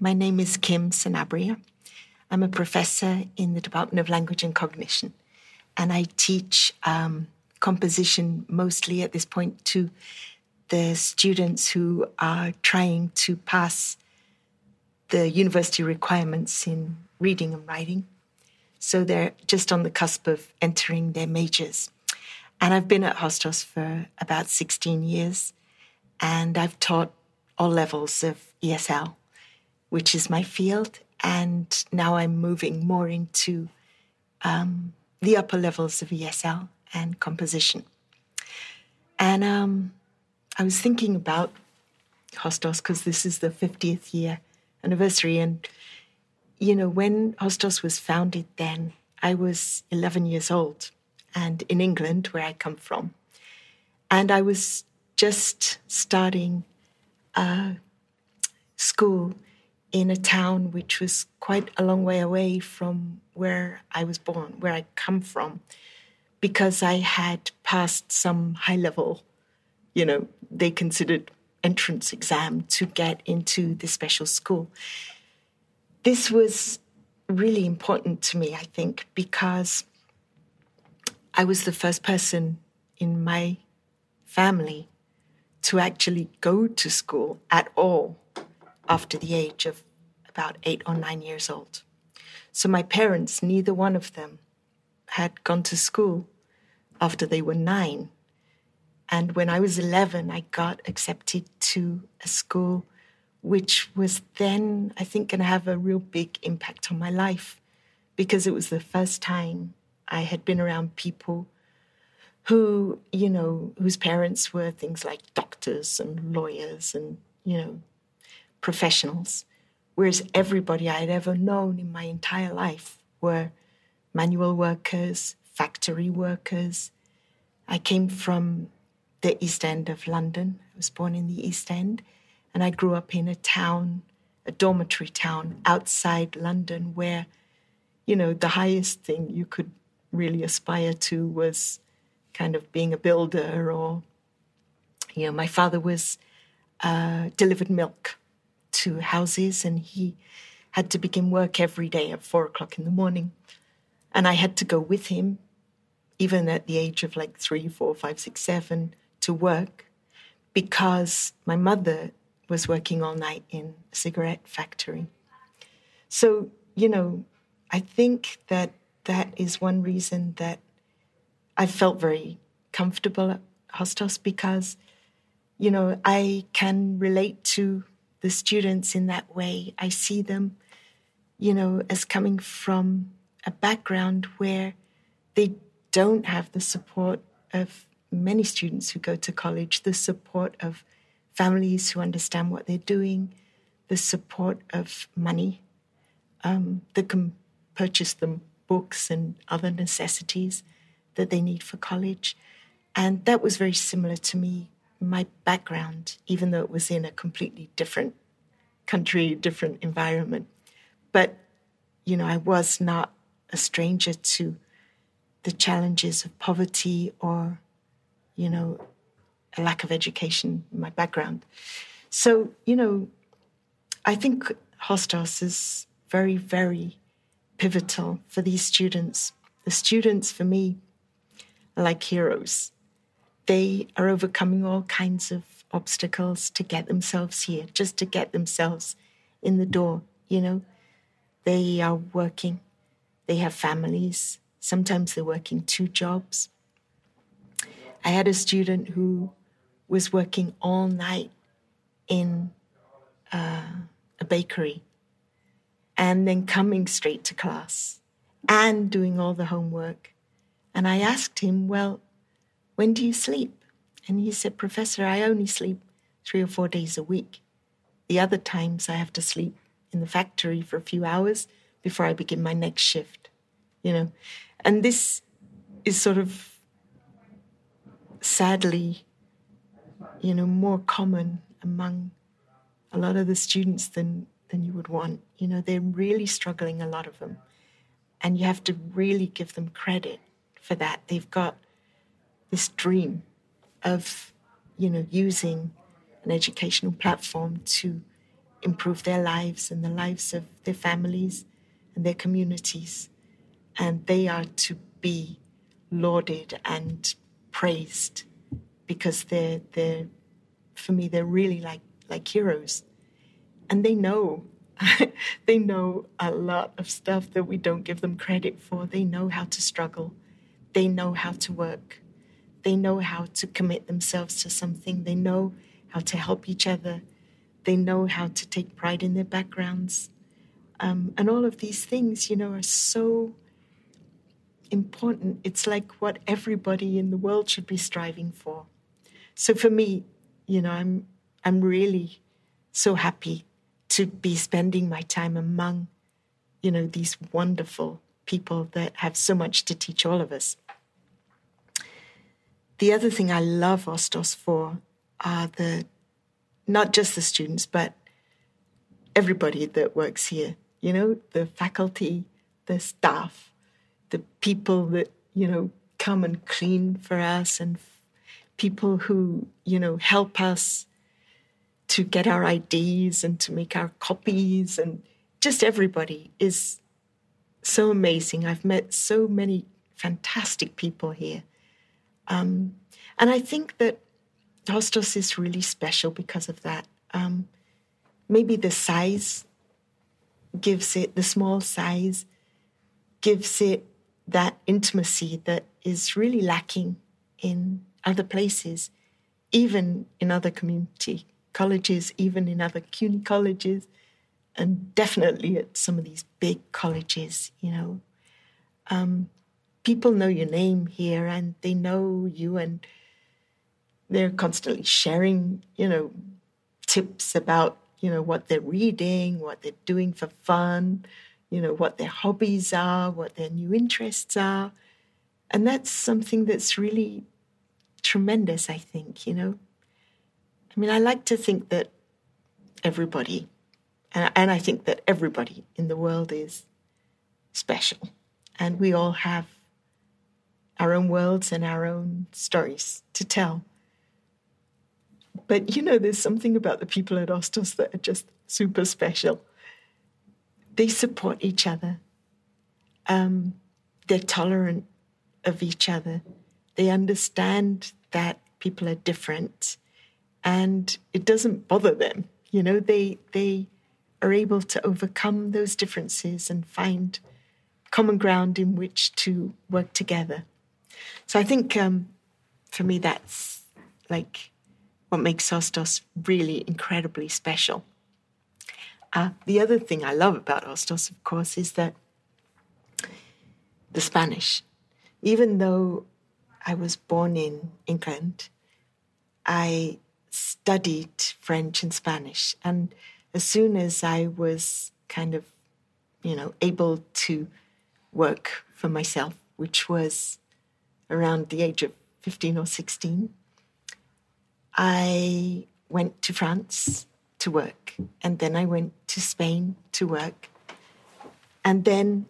My name is Kim Sanabria. I'm a professor in the Department of Language and Cognition, and I teach composition mostly at this point to the students who are trying to pass the university requirements in reading and writing. So they're just on the cusp of entering their majors. And I've been at Hostos for about 16 years, and I've taught all levels of ESL, which is my field, and now I'm moving more into the upper levels of ESL and composition. And I was thinking about Hostos because this is the 50th year anniversary, and, you know, when Hostos was founded then, I was 11 years old, and in England, where I come from. And I was just starting school in a town which was quite a long way away from where I was born, where I come from, because I had passed some high-level, you know, they considered entrance exam to get into the special school. This was really important to me, I think, because I was the first person in my family to actually go to school at all after the age of about 8 or 9 years old. So my parents, neither one of them had gone to school after they were 9. And when I was 11, I got accepted to a school which was then, I think, going to have a real big impact on my life, because it was the first time I had been around people who, you know, whose parents were things like doctors and lawyers and, you know, professionals, whereas everybody I had ever known in my entire life were manual workers, factory workers. I came from the East End of London. I was born in the East End, and I grew up in a town, a dormitory town outside London, where, you know, the highest thing you could really aspire to was kind of being a builder, or, you know, my father was delivered milk to houses, and he had to begin work every day at 4 o'clock in the morning. And I had to go with him, even at the age of like 3, 4, 5, 6, 7, to work, because my mother was working all night in a cigarette factory. So, you know, I think that that is one reason that I felt very comfortable at Hostos, because, you know, I can relate to the students in that way. I see them, you know, as coming from a background where they don't have the support of many students who go to college, the support of families who understand what they're doing, the support of money that can purchase them books and other necessities that they need for college. And that was very similar to me, my background, even though it was in a completely different country, different environment. But, you know, I was not a stranger to the challenges of poverty or, you know, a lack of education in my background. So, you know, I think Hostos is very, very pivotal for these students. The students, for me, are like heroes. They are overcoming all kinds of obstacles to get themselves here, just to get themselves in the door, you know. They are working. They have families. Sometimes they're working 2 jobs. I had a student who was working all night in a bakery and then coming straight to class and doing all the homework. And I asked him, well, when do you sleep? And he said, Professor, I only sleep 3 or 4 days a week. The other times I have to sleep in the factory for a few hours before I begin my next shift, you know. And this is sort of sadly, you know, more common among a lot of the students than you would want. You know, they're really struggling, a lot of them. And you have to really give them credit for that. They've got this dream of, you know, using an educational platform to improve their lives and the lives of their families and their communities. And they are to be lauded and praised because they're for me, they're really like heroes. And they know, they know a lot of stuff that we don't give them credit for. They know how to struggle. They know how to work. They know how to commit themselves to something. They know how to help each other. They know how to take pride in their backgrounds. And all of these things, you know, are so important. It's like what everybody in the world should be striving for. So for me, you know, I'm really so happy to be spending my time among, you know, these wonderful people that have so much to teach all of us. The other thing I love Hostos for are not just the students, but everybody that works here, you know, the faculty, the staff, the people that, you know, come and clean for us, and people who, you know, help us to get our IDs and to make our copies, and just everybody is so amazing. I've met so many fantastic people here. And I think that Hostos is really special because of that. Maybe the size gives it, the small size gives it that intimacy that is really lacking in other places, even in other community colleges, even in other CUNY colleges, and definitely at some of these big colleges, you know. People know your name here and they know you, and they're constantly sharing, you know, tips about, you know, what they're reading, what they're doing for fun, you know, what their hobbies are, what their new interests are. And that's something that's really tremendous, I think, you know. I mean, I like to think that everybody, and I think that everybody in the world is special. And we all have our own worlds and our own stories to tell. But, you know, there's something about the people at Hostos that are just super special. They support each other. They're tolerant of each other. They understand that people are different, and it doesn't bother them. You know, they are able to overcome those differences and find common ground in which to work together. So I think for me that's like what makes Hostos really incredibly special. The other thing I love about Hostos, of course, is that the Spanish. Even though I was born in England, I studied French and Spanish. And as soon as I was kind of, you know, able to work for myself, which was around the age of 15 or 16, I went to France to work, and then I went to Spain to work. And then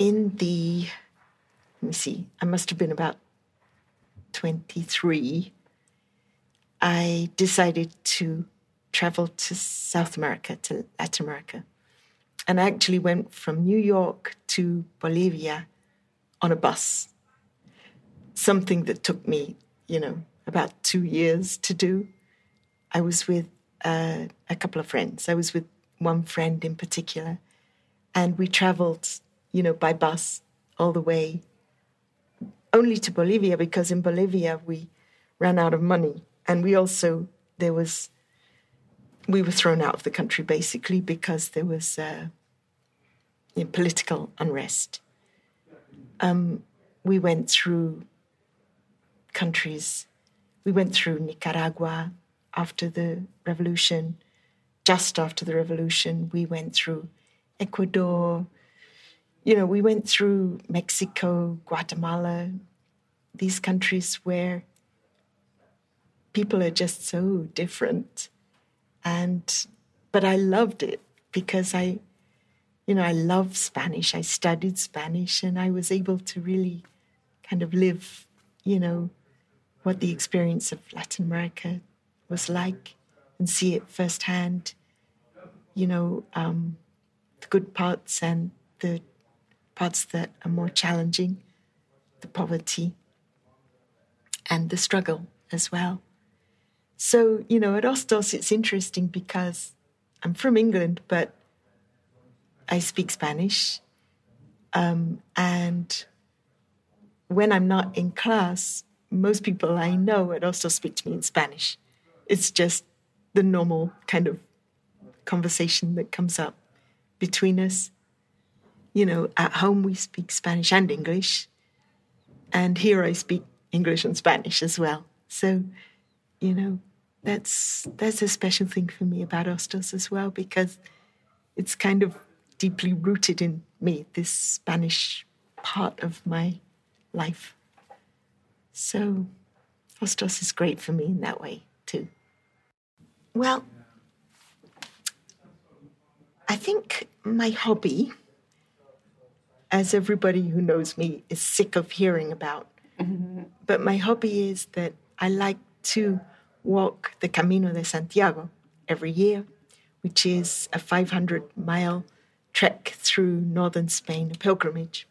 I must have been about 23, I decided to travel to South America, to Latin America. And I actually went from New York to Bolivia on a bus, something that took me, you know, about 2 years to do. I was with a couple of friends. I was with one friend in particular. And we traveled, you know, by bus all the way, only to Bolivia, because in Bolivia we ran out of money. And we also, we were thrown out of the country, basically, because there was political unrest. We went through countries. We went through Nicaragua after the revolution, just after the revolution. We went through Ecuador. You know, we went through Mexico, Guatemala, these countries where people are just so different. But I loved it because I love Spanish. I studied Spanish, and I was able to really kind of live, you know, what the experience of Latin America was like. and see it firsthand, you know, the good parts and the parts that are more challenging, the poverty and the struggle as well. So, you know, at Hostos it's interesting because I'm from England, but I speak Spanish. And when I'm not in class, most people I know at Hostos speak to me in Spanish. It's just the normal kind of conversation that comes up between us. You know, at home we speak Spanish and English, and here I speak English and Spanish as well. So, you know, that's a special thing for me about Hostos as well, because it's kind of deeply rooted in me, this Spanish part of my life. So Hostos is great for me in that way too. Well, I think my hobby, as everybody who knows me is sick of hearing about, but my hobby is that I like to walk the Camino de Santiago every year, which is a 500-mile trek through northern Spain, a pilgrimage.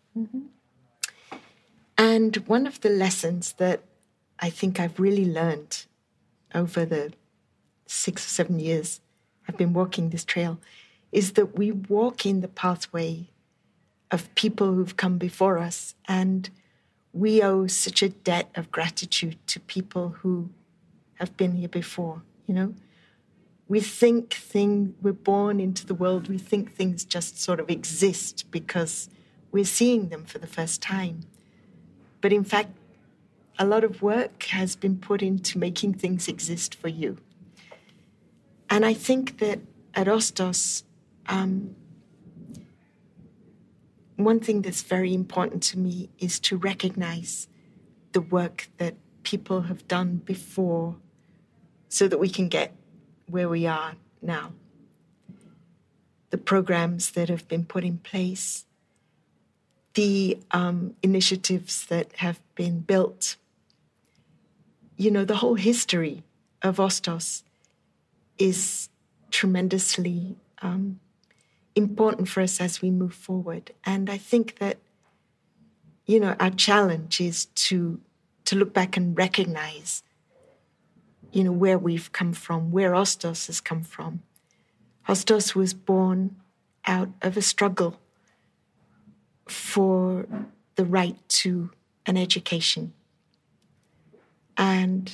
And one of the lessons that I think I've really learned over the 6 or 7 years I've been walking this trail is that we walk in the pathway of people who've come before us, and we owe such a debt of gratitude to people who have been here before, you know. We're born into the world, we think things just sort of exist because we're seeing them for the first time. But in fact, a lot of work has been put into making things exist for you. And I think that at Hostos, one thing that's very important to me is to recognize the work that people have done before so that we can get where we are now. The programs that have been put in place, the initiatives that have been built, you know, the whole history of Hostos is tremendously important for us as we move forward. And I think that, you know, our challenge is to look back and recognize, you know, where we've come from, where Hostos has come from. Hostos was born out of a struggle for the right to an education. And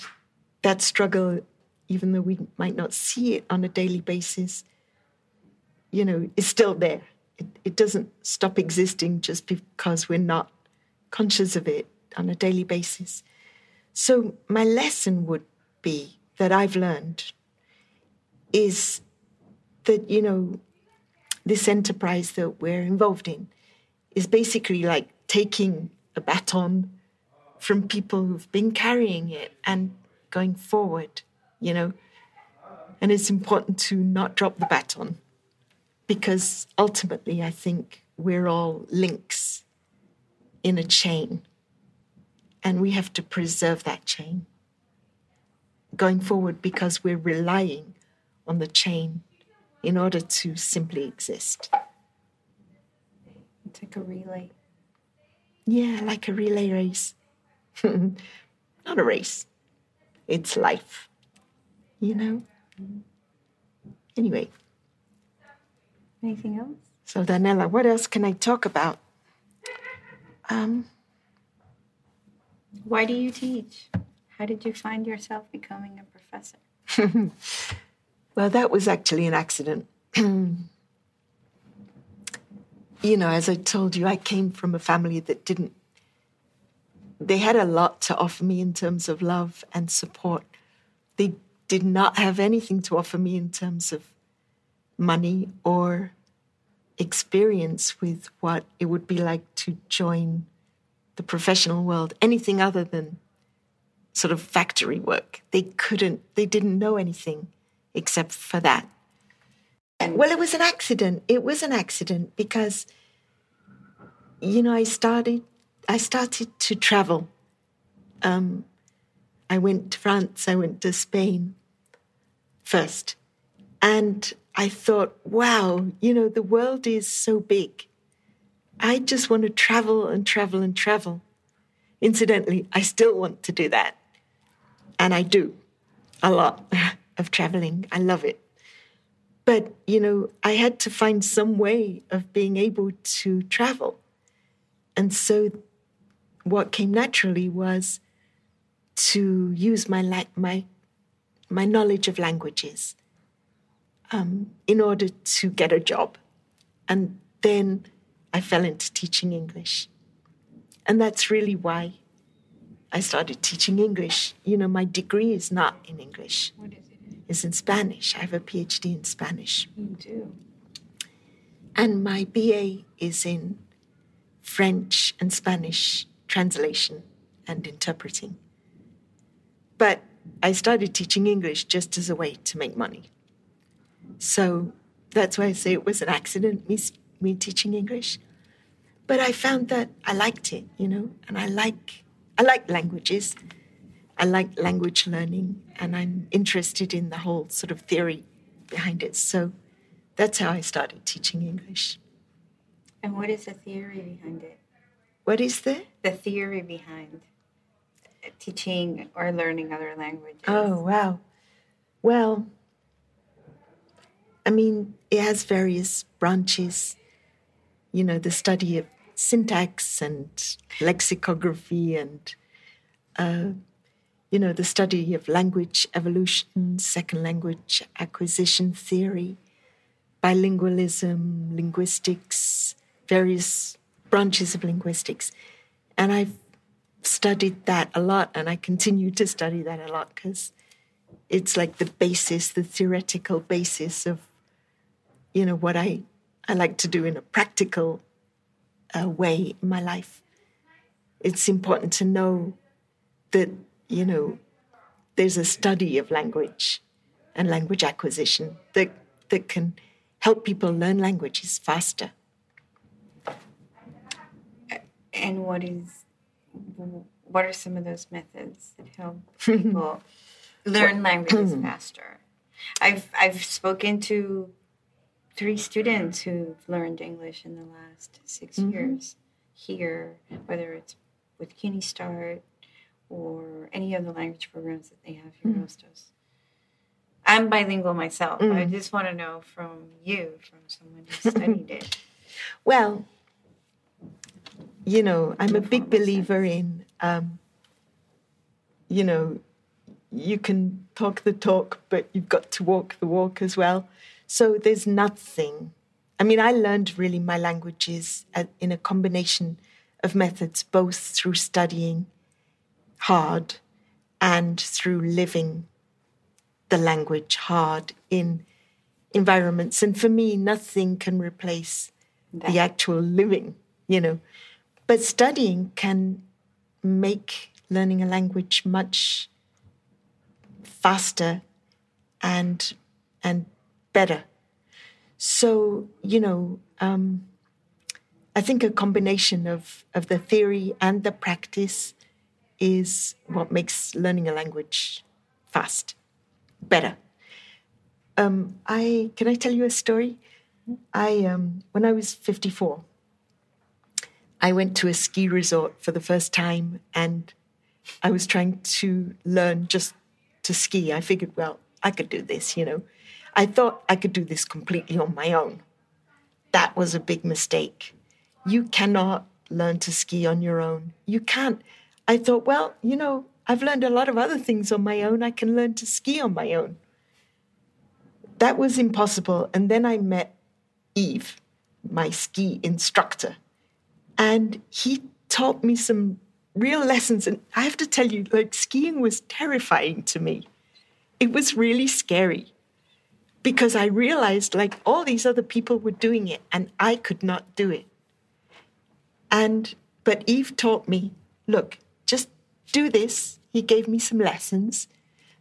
that struggle, even though we might not see it on a daily basis, you know, is still there. It doesn't stop existing just because we're not conscious of it on a daily basis. So my lesson would be that I've learned is that, you know, this enterprise that we're involved in is basically like taking a baton from people who've been carrying it and going forward, you know. And it's important to not drop the baton because ultimately I think we're all links in a chain and we have to preserve that chain going forward because we're relying on the chain in order to simply exist. It's like a relay. Yeah, like a relay race. Not a race. It's life, you know? Anyway. Anything else? So, Danella, what else can I talk about? Why do you teach? How did you find yourself becoming a professor? Well, that was actually an accident. You know, as I told you, I came from a family that they had a lot to offer me in terms of love and support. They did not have anything to offer me in terms of money or experience with what it would be like to join the professional world, anything other than sort of factory work. They didn't know anything except for that. Well, it was an accident. It was an accident because, you know, I started to travel. I went to France. I went to Spain. first. And I thought, wow, the world is so big. I just want to travel and travel and travel. Incidentally, I still want to do that. And I do a lot of traveling. I love it. But, I had to find some way of being able to travel. And so what came naturally was to use my knowledge of languages in order to get a job. And then I fell into teaching English. And that's really why I started teaching English. My degree is not in English. What is it? It's in Spanish. I have a PhD in Spanish. You do. And my BA is in French and Spanish translation and interpreting. But I started teaching English just as a way to make money. So that's why I say it was an accident, me teaching English. But I found that I liked it, and I like languages. I like language learning, and I'm interested in the whole sort of theory behind it. So that's how I started teaching English. And what is the theory behind it? What is the theory behind teaching or learning other languages? Oh, wow. Well, it has various branches. The study of syntax and lexicography and, the study of language evolution, second language acquisition theory, bilingualism, linguistics, various branches of linguistics. And I've studied that a lot, and I continue to study that a lot because it's like the basis, the theoretical basis of, what I like to do in a practical way in my life. It's important to know that, there's a study of language and language acquisition that can help people learn languages faster. And what are some of those methods that help people learn languages faster? I've spoken to 3 students who've learned English in the last 6 years here, whether it's with CUNY Start or any of the language programs that they have here in Hostos. I'm bilingual myself. I just want to know from you, from someone who studied it. Well, I'm a big believer in, you can talk the talk, but you've got to walk the walk as well. So there's nothing. I learned really my languages in a combination of methods, both through studying hard and through living the language hard in environments. And for me, nothing can replace the actual living, But studying can make learning a language much faster and better. So, I think a combination of the theory and the practice is what makes learning a language fast, better. Can I tell you a story? When I was 54, I went to a ski resort for the first time, and I was trying to learn just to ski. I figured, well, I could do this, I thought I could do this completely on my own. That was a big mistake. You cannot learn to ski on your own. You can't. I thought, well, I've learned a lot of other things on my own. I can learn to ski on my own. That was impossible. And then I met Yves, my ski instructor, and he taught me some real lessons. And I have to tell you, skiing was terrifying to me. It was really scary. Because I realized, all these other people were doing it, and I could not do it. But Eve taught me, look, just do this. He gave me some lessons.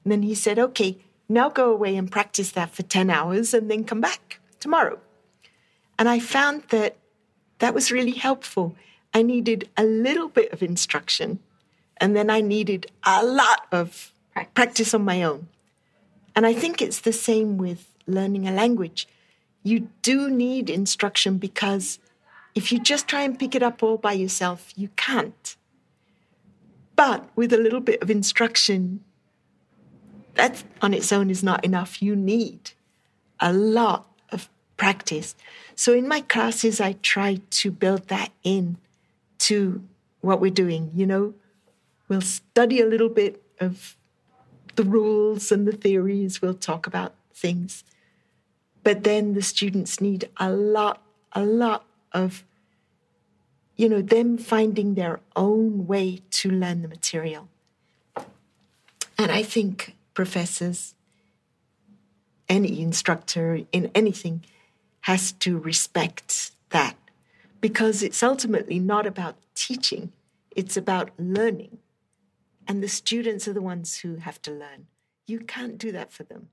And then he said, okay, now go away and practice that for 10 hours and then come back tomorrow. And I found that was really helpful. I needed a little bit of instruction, and then I needed a lot of practice on my own. And I think it's the same with learning a language. You do need instruction, because if you just try and pick it up all by yourself, you can't. But with a little bit of instruction, that on its own is not enough. You need a lot of practice. So in my classes, I try to build that in to what we're doing. You know, we'll study a little bit of the rules and the theories. We'll talk about things. But then the students need a lot of, you know, them finding their own way to learn the material. And I think professors, any instructor in anything, has to respect that, because it's ultimately not about teaching, it's about learning. And the students are the ones who have to learn. You can't do that for them.